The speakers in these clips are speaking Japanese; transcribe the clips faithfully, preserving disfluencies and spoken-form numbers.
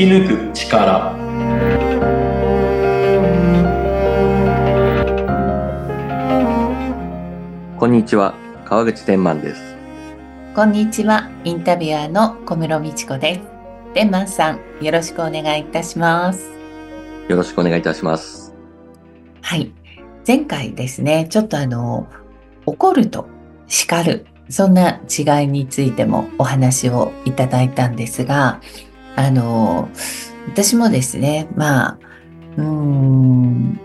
き抜く力。こんにちは、川口天満です。こんにちは、インタビュアーの小室美智子です。天満さん、よろしくお願いいたします。よろしくお願いいたします。はい、前回ですね、ちょっとあの怒ると叱る、そんな違いについてもお話をいただいたんですが、あの私もですね、まあうーん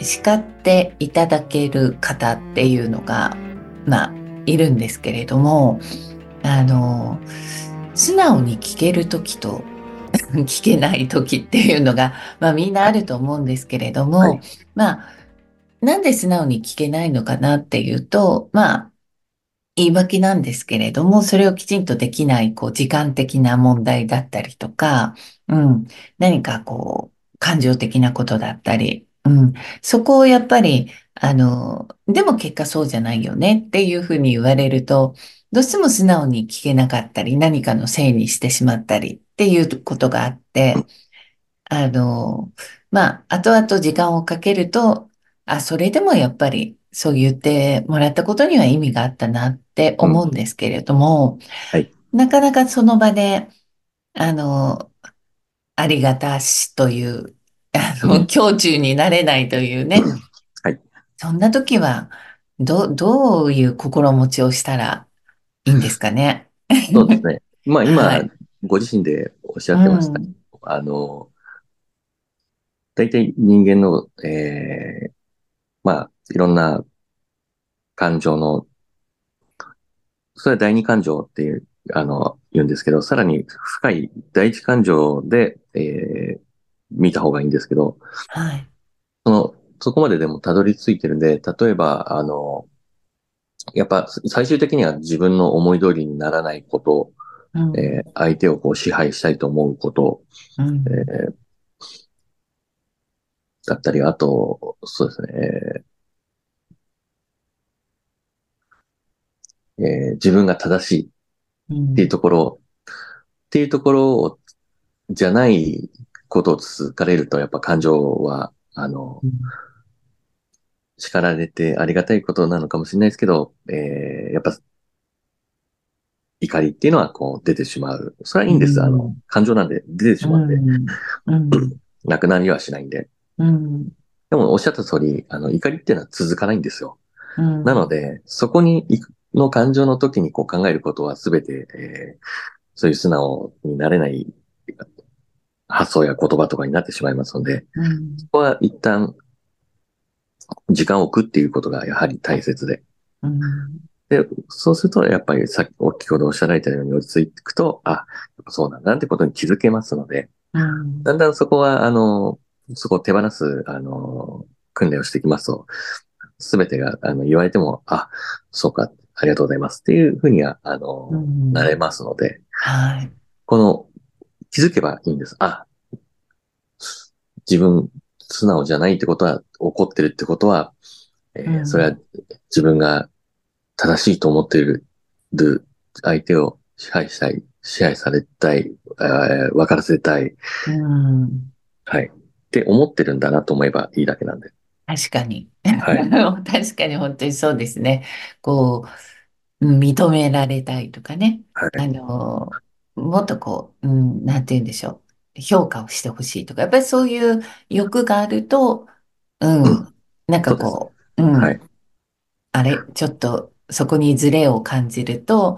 叱っていただける方っていうのがまあいるんですけれども、あの素直に聞ける時と聞けない時っていうのが、まあ、みんなあると思うんですけれども、はい、まあなんで素直に聞けないのかなっていうと、まあ言い訳なんですけれども、それをきちんとできないこう時間的な問題だったりとか、うん、何かこう感情的なことだったり、うん、そこをやっぱりあのでも結果そうじゃないよねっていうふうに言われると、どうしても素直に聞けなかったり、何かのせいにしてしまったりっていうことがあって、あのまあ後々時間をかけると、あ、それでもやっぱりそう言ってもらったことには意味があったなって思うんですけれども、うん、はい、なかなかその場であのありがたしというあの胸中になれないというね、うん、はい、そんな時は ど, どういう心持ちをしたらいいんですかね。そうですね、まあ、今、はい、ご自身でおっしゃってました、うん、あの大体人間の、えーまあ、いろんな感情の、それは第二感情っていう、あの、言うんですけど、さらに深い第一感情で、えー、見た方がいいんですけど、はい。その、そこまででもたどり着いてるんで、例えば、あの、やっぱ最終的には自分の思い通りにならないこと、うん、えー、相手をこう支配したいと思うこと、うん、えーだったり、あと、そうですね、えーえー、自分が正しいっていうところ、うん、っていうところをじゃないことを続かれると、やっぱ感情は、あの、うん、叱られてありがたいことなのかもしれないですけど、えー、やっぱ怒りっていうのはこう出てしまう。それはいいんです。うん、あの、感情なんで出てしまって、うんうん、なくなりはしないんで。うん、でもおっしゃった通り、あの、怒りっていうのは続かないんですよ。うん、なので、そこに、の感情の時にこう考えることはすべて、えー、そういう素直になれない発想や言葉とかになってしまいますので、うん、そこは一旦、時間を置くっていうことがやはり大切で。うん、で、そうすると、やっぱりさっき、先ほどおっしゃられたように落ち着いていくと、あ、そうなんだってことに気づけますので、うん、だんだんそこは、あの、そこを手放す、あの、訓練をしてきますと、すべてが、あの、言われても、あ、そうか、ありがとうございますっていうふうには、あの、うん、なれますので、はい。この、気づけばいいんです。あ、自分、素直じゃないってことは、怒ってるってことは、えーうん、それは自分が正しいと思っている、相手を支配したい、支配されたい、えー、分からせたい。うん、はい。って思ってるんだなと思えばいいだけなんで。確かに。はい、確かに本当にそうですね。こう、認められたいとかね。はい、あの、もっとこう、うん、なんて言うんでしょう。評価をしてほしいとか。やっぱりそういう欲があると、うん。うん、なんかこう、うん、はい。あれ、ちょっとそこにズレを感じると、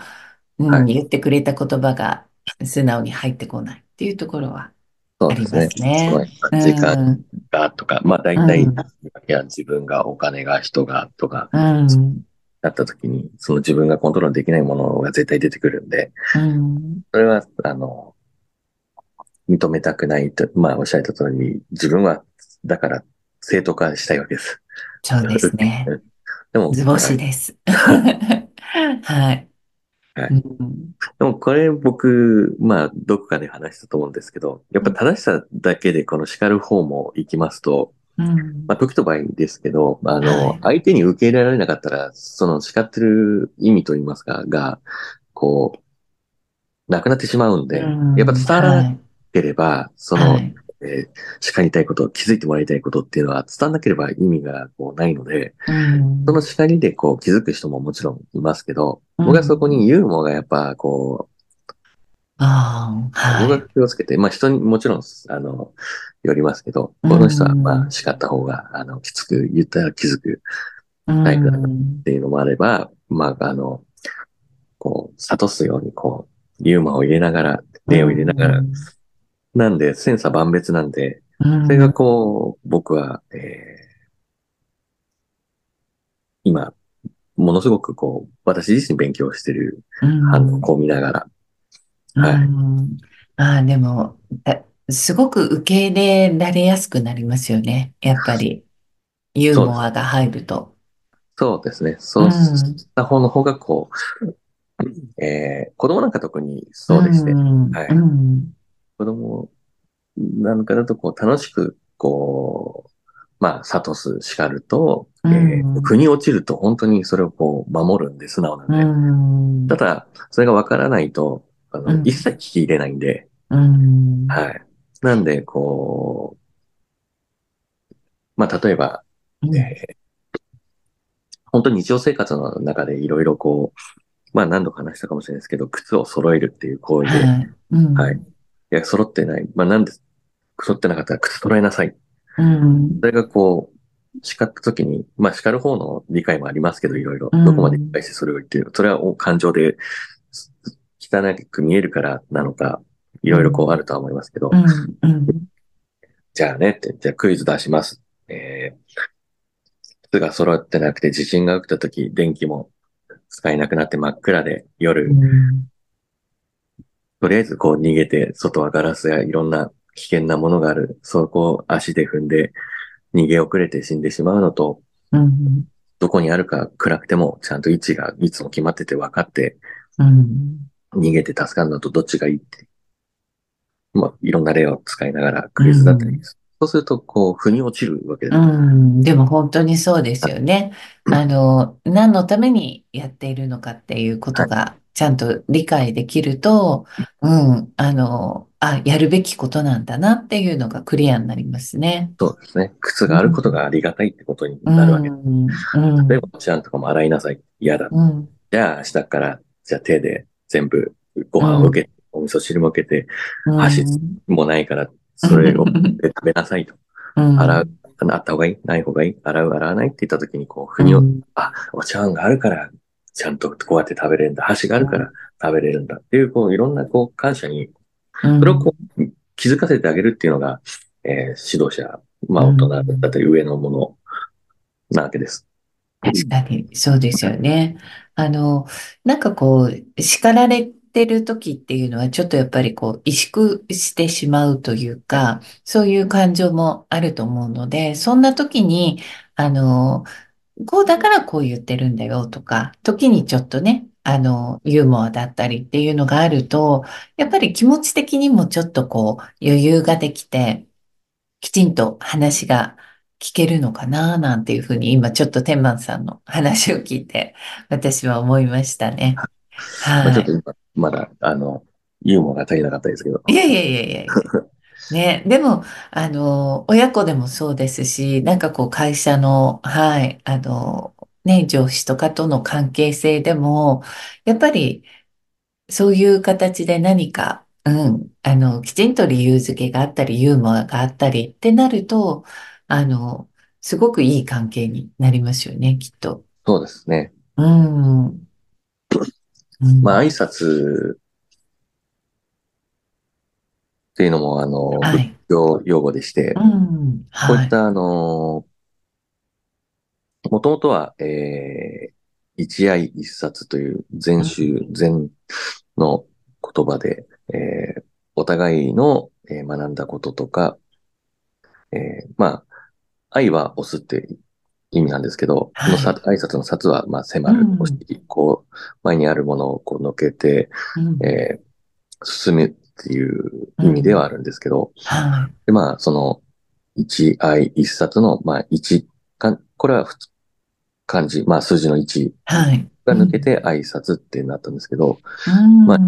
うん、はい、言ってくれた言葉が素直に入ってこないっていうところは。そうですね。時間がとか、うん、まあ大体、うん、自分が、お金が、人がとか、うん、だった時に、その自分がコントロールできないものが絶対出てくるんで、うん、それは、あの、認めたくないと、まあおっしゃった通り、自分は、だから正当化したいわけです。そうですね。でも、図星です。はい。はい、うん、でもこれ僕、まあ、どこかで話したと思うんですけど、やっぱ正しさだけでこの叱る方も行きますと、うん、まあ、時と場合ですけど、あの、はい、相手に受け入れられなかったら、その叱ってる意味といいますか、が、こう、なくなってしまうんで、うん、やっぱ伝わらければ、その、はい、えー、叱りたいこと、気づいてもらいたいことっていうのは伝わなければ意味がこうないので、うん、その叱りでこう気づく人ももちろんいますけど、うん、僕はそこにユーモアがやっぱこう、あはい、僕が気をつけて、まあ人にもちろん、あの、よりますけど、この人はまあ叱った方が、あの、きつく言ったら気づくタイプだっていうのもあれば、うん、まああの、こう、諭すようにこう、ユーモアを入れながら、例を入れながら、うんなんで、千差万別なんで、うん、それがこう、僕は、えー、今、ものすごくこう、私自身勉強してる反応を見ながら。うん、はい。うん、ああ、でも、すごく受け入れられやすくなりますよね。やっぱり、ユーモアが入ると。そうですね。そうした方の方がこう、うんえー、子供なんか特にそうでして。うん、はい。うん子供なんかだとこう楽しくこうまあ諭す叱ると、うんえー、腑に落ちると本当にそれをこう守るんで素直なんで、うん、ただそれがわからないとあの、うん、一切聞き入れないんで、うん、はいなんでこうまあ例えば、うんえー、本当に日常生活の中でいろいろこうまあ何度か話したかもしれないですけど靴を揃えるっていう行為で、はいうんはいいや、揃ってない。まあ、なんで、揃ってなかったら靴揃えなさい。うん、それがこう、叱った時に、まあ、叱る方の理解もありますけど、いろいろ。どこまで理解してそれを言ってるの。それは感情で、汚く見えるからなのか、いろいろこうあるとは思いますけど。うんうん、じゃあねって、じゃあクイズ出します。えー、靴が揃ってなくて地震が起きた時、電気も使えなくなって真っ暗で、夜、うんとりあえずこう逃げて、外はガラスやいろんな危険なものがある。そこを足で踏んで逃げ遅れて死んでしまうのと、うん、どこにあるか暗くてもちゃんと位置がいつも決まってて分かって、うん、逃げて助かるのとどっちがいいって。まあ、いろんな例を使いながらクイズだったりです。うん、そうするとこう腑に落ちるわけです、うん。でも本当にそうですよね。あの、何のためにやっているのかっていうことが、はいちゃんと理解できると、うん、あの、あ、やるべきことなんだなっていうのがクリアになりますね。そうですね。靴があることがありがたいってことになるわけです。うんうん、例えば、ちゃんとかも洗いなさい。嫌だ。うん、じゃあ、明日から、じゃあ手で全部ご飯を受けて、うん、お味噌汁も受けて、箸もないから、それを食べなさいと。うん、洗う、あった方がいいない方がいい洗う、洗わないって言った時に、こう、腑に落ち、うん、あ、お茶碗があるから、ちゃんとこうやって食べれるんだ。箸があるから食べれるんだっていう、こう、いろんな、こう、感謝に、それをこう、気づかせてあげるっていうのが、えー、指導者、まあ、大人だったり上のものなわけです。確かに、そうですよね。あの、なんかこう、叱られてる時っていうのは、ちょっとやっぱりこう、萎縮してしまうというか、そういう感情もあると思うので、そんな時に、あの、こうだからこう言ってるんだよとか、時にちょっとね、あの、ユーモアだったりっていうのがあると、やっぱり気持ち的にもちょっとこう余裕ができて、きちんと話が聞けるのかななんていうふうに今ちょっと天満さんの話を聞いて、私は思いましたね。はい。まあ、ちょっと今まだ、あの、ユーモアが足りなかったですけど。いやいやいやいやいや。ね、でも、あの、親子でもそうですし、なんかこう会社の、はい、あの、ね、上司とかとの関係性でも、やっぱり、そういう形で何か、うん、あの、きちんと理由付けがあったり、ユーモアがあったりってなると、あの、すごくいい関係になりますよね、きっと。そうですね。うん。うん、まあ、挨拶、っていうのも、あの、仏教用語でして、はいうんはい、こういった、あの、もともとは、えー、一愛一冊という全宗全の言葉で、えー、お互いの、えー、学んだこととか、えー、まあ、愛は押すって意味なんですけど、はい、この挨拶の冊は、まあ、迫る、押して、うん、こう、前にあるものをこう、のけて、うんえー、進む、っていう意味ではあるんですけど、うんはい、でまあその一愛一冊のまあ一かこれは漢字まあ数字の一が抜けて挨拶ってなったんですけど、はいうん、まあ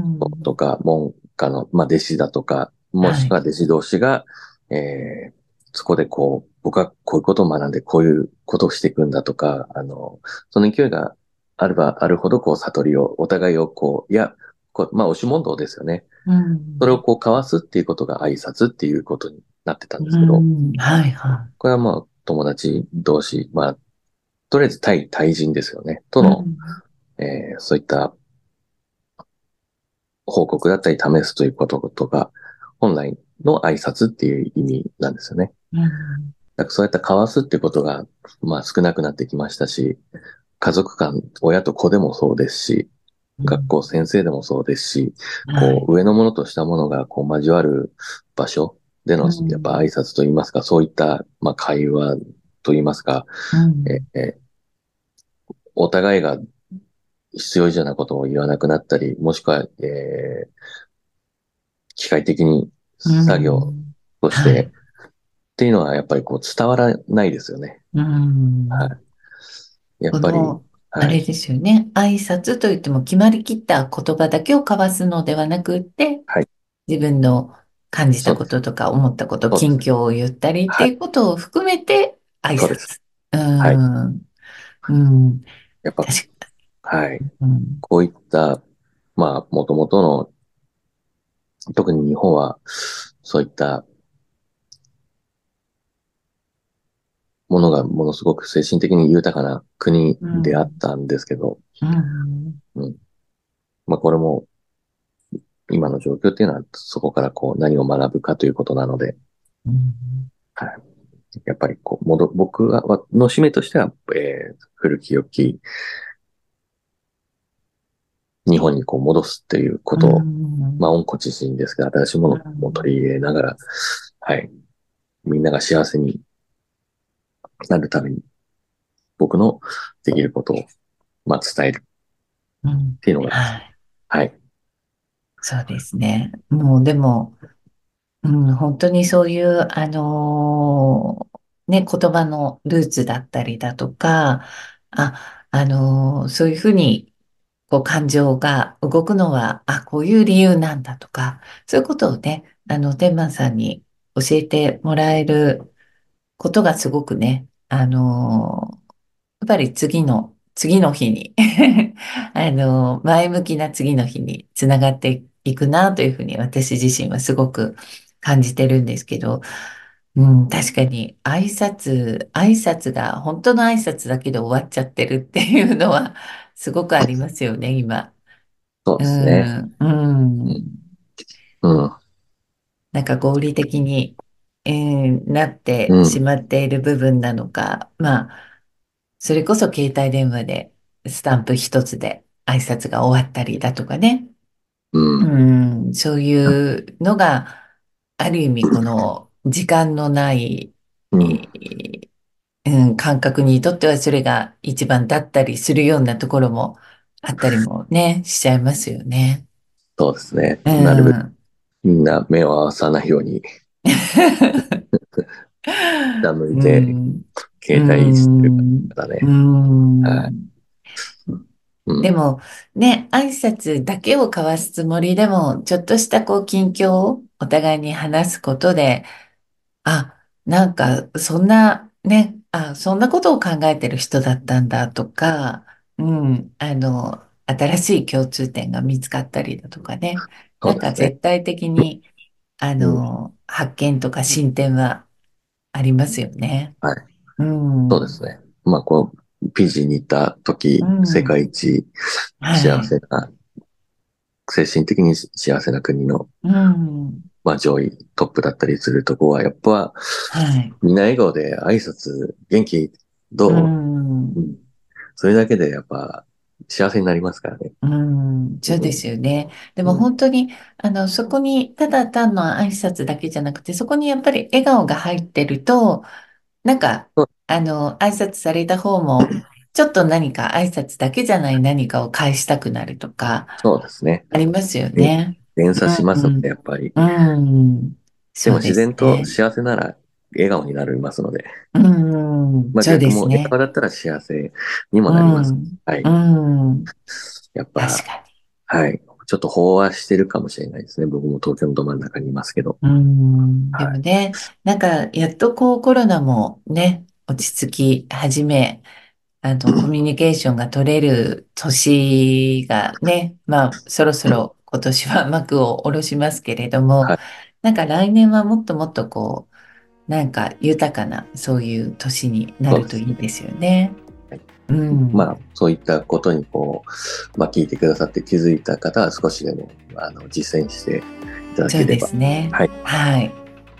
とか門下のまあ弟子だとかもしくは弟子同士が、はい、えー、そこでこう、僕はこういうことを学んで、こういうことをしていくんだとか、あの、その勢いがあればあるほど、こう、悟りを、お互いをこう、いや、こうまあ、押し問答ですよね。うん、それをこう、交わすっていうことが挨拶っていうことになってたんですけど、うん、はいはい。これはまあ、友達同士、まあ、とりあえず対対人ですよね。との、うん、えー、そういった報告だったり試すということが、本来の挨拶っていう意味なんですよね。うん、だそういった交わすっていうことが、まあ少なくなってきましたし、家族間、親と子でもそうですし、学校先生でもそうですし、うん、こう上のものとしたものがこう交わる場所での、やっぱ挨拶といいますか、うん、そういった、まあ、会話といいますか、うん、ええ、お互いが必要以上なことを言わなくなったり、もしくは、えー、機械的に作業として、うん、はい、っていうのはやっぱりこう伝わらないですよね。うん、はい、やっぱり。あれですよね。はい、挨拶といっても決まりきった言葉だけを交わすのではなくって、はい、自分の感じたこととか思ったこと、近況を言ったりっていうことを含めて挨拶。うん。やっぱ、はい。うん、こういった、まあ、もともとの、特に日本は、そういったものがものすごく精神的に豊かな国であったんですけど、うんうん、まあ、これも、今の状況っていうのは、そこからこう何を学ぶかということなので、うん、はい、やっぱりこう戻、僕はの使命としては、えー、古き良き日本にこう戻すっていうことを、うん、まあ、温故知新ですけど、新しいものも取り入れながら、うん、はい、みんなが幸せになるために、僕のできることを、まあ、伝えるっていうのが、うん、はい。はいそうですね。もうでも、うん、本当にそういう、あのー、ね、言葉のルーツだったりだとか、あ、あのー、そういうふうに、こう、感情が動くのは、あ、こういう理由なんだとか、そういうことをね、あの、天満さんに教えてもらえることがすごくね、あのー、やっぱり次の、次の日に、あの、前向きな次の日につながっていくなというふうに私自身はすごく感じてるんですけど、うん、確かに挨拶、挨拶が本当の挨拶だけで終わっちゃってるっていうのはすごくありますよね、今。そうですね。うん。うん。うん、なんか合理的に、えー、なってしまっている部分なのか、うん、まあ、それこそ携帯電話でスタンプ一つで挨拶が終わったりだとかね。うん、うん、そういうのがある意味この時間のない、うんうん、感覚にとってはそれが一番だったりするようなところもあったりもね、しちゃいますよね。そうですね。うん、なるべくみんな目を合わさないように。下向いて、うん、携帯いじってるからね。うんはいうん、でもね、挨拶だけを交わすつもりでも、ちょっとしたこう近況をお互いに話すことで、あ、なんかそんなね、あ、そんなことを考えてる人だったんだとか、うん、あの、新しい共通点が見つかったりだとかね、なんか絶対的に、あの、うん、発見とか進展は、ありますよね。はい。うん、そうですね。まあ、こう、フィジーに行った時、うん、世界一幸せな、はい、精神的に幸せな国の、うん、まあ、上位トップだったりするとこは、やっぱ、はい、みんな笑顔で挨拶、元気、どう、うんうん、それだけでやっぱ、幸せになりますからね。うん、そうですよね。でも本当に、うん、あの、そこに、ただ単の挨拶だけじゃなくて、そこにやっぱり笑顔が入ってると、なんか、うん、あの、挨拶された方も、ちょっと何か挨拶だけじゃない何かを返したくなるとか、そうですね。ありますよね。連鎖しますので、やっぱり。うんうん、でも自然と幸せなら、笑顔になりますので。うん。まあ、そうですね。逆も笑顔だったら幸せにもなります。うん、はい。うん。やっぱ、確かに。はい。ちょっと飽和してるかもしれないですね。僕も東京のど真ん中にいますけど。うん。でもはい。ね、なんか、やっとこうコロナもね、落ち着き始め、あの、コミュニケーションが取れる年がね、まあ、そろそろ今年は幕を下ろしますけれども、はい。なんか来年はもっともっとこう、なんか豊かな、そういう年になそうるでとすいいね。ですよね。はい、うん。まあ、そういったことにこう、まあ、聞いてくださって気づいた方は少しでも、あの、実践していただそけうれでば。すね。はい。はい。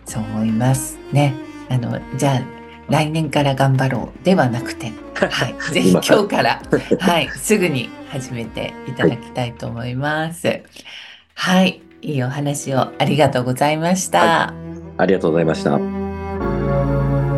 そう思いますね。あの、じゃあ、来年から頑張ろうではなくて、はい。ぜひ今か今日から、ら。はい。すぐに始めていたはだい。きたいと思います。はい。いいお話をありがとうございましはい。た。ありがとうございました。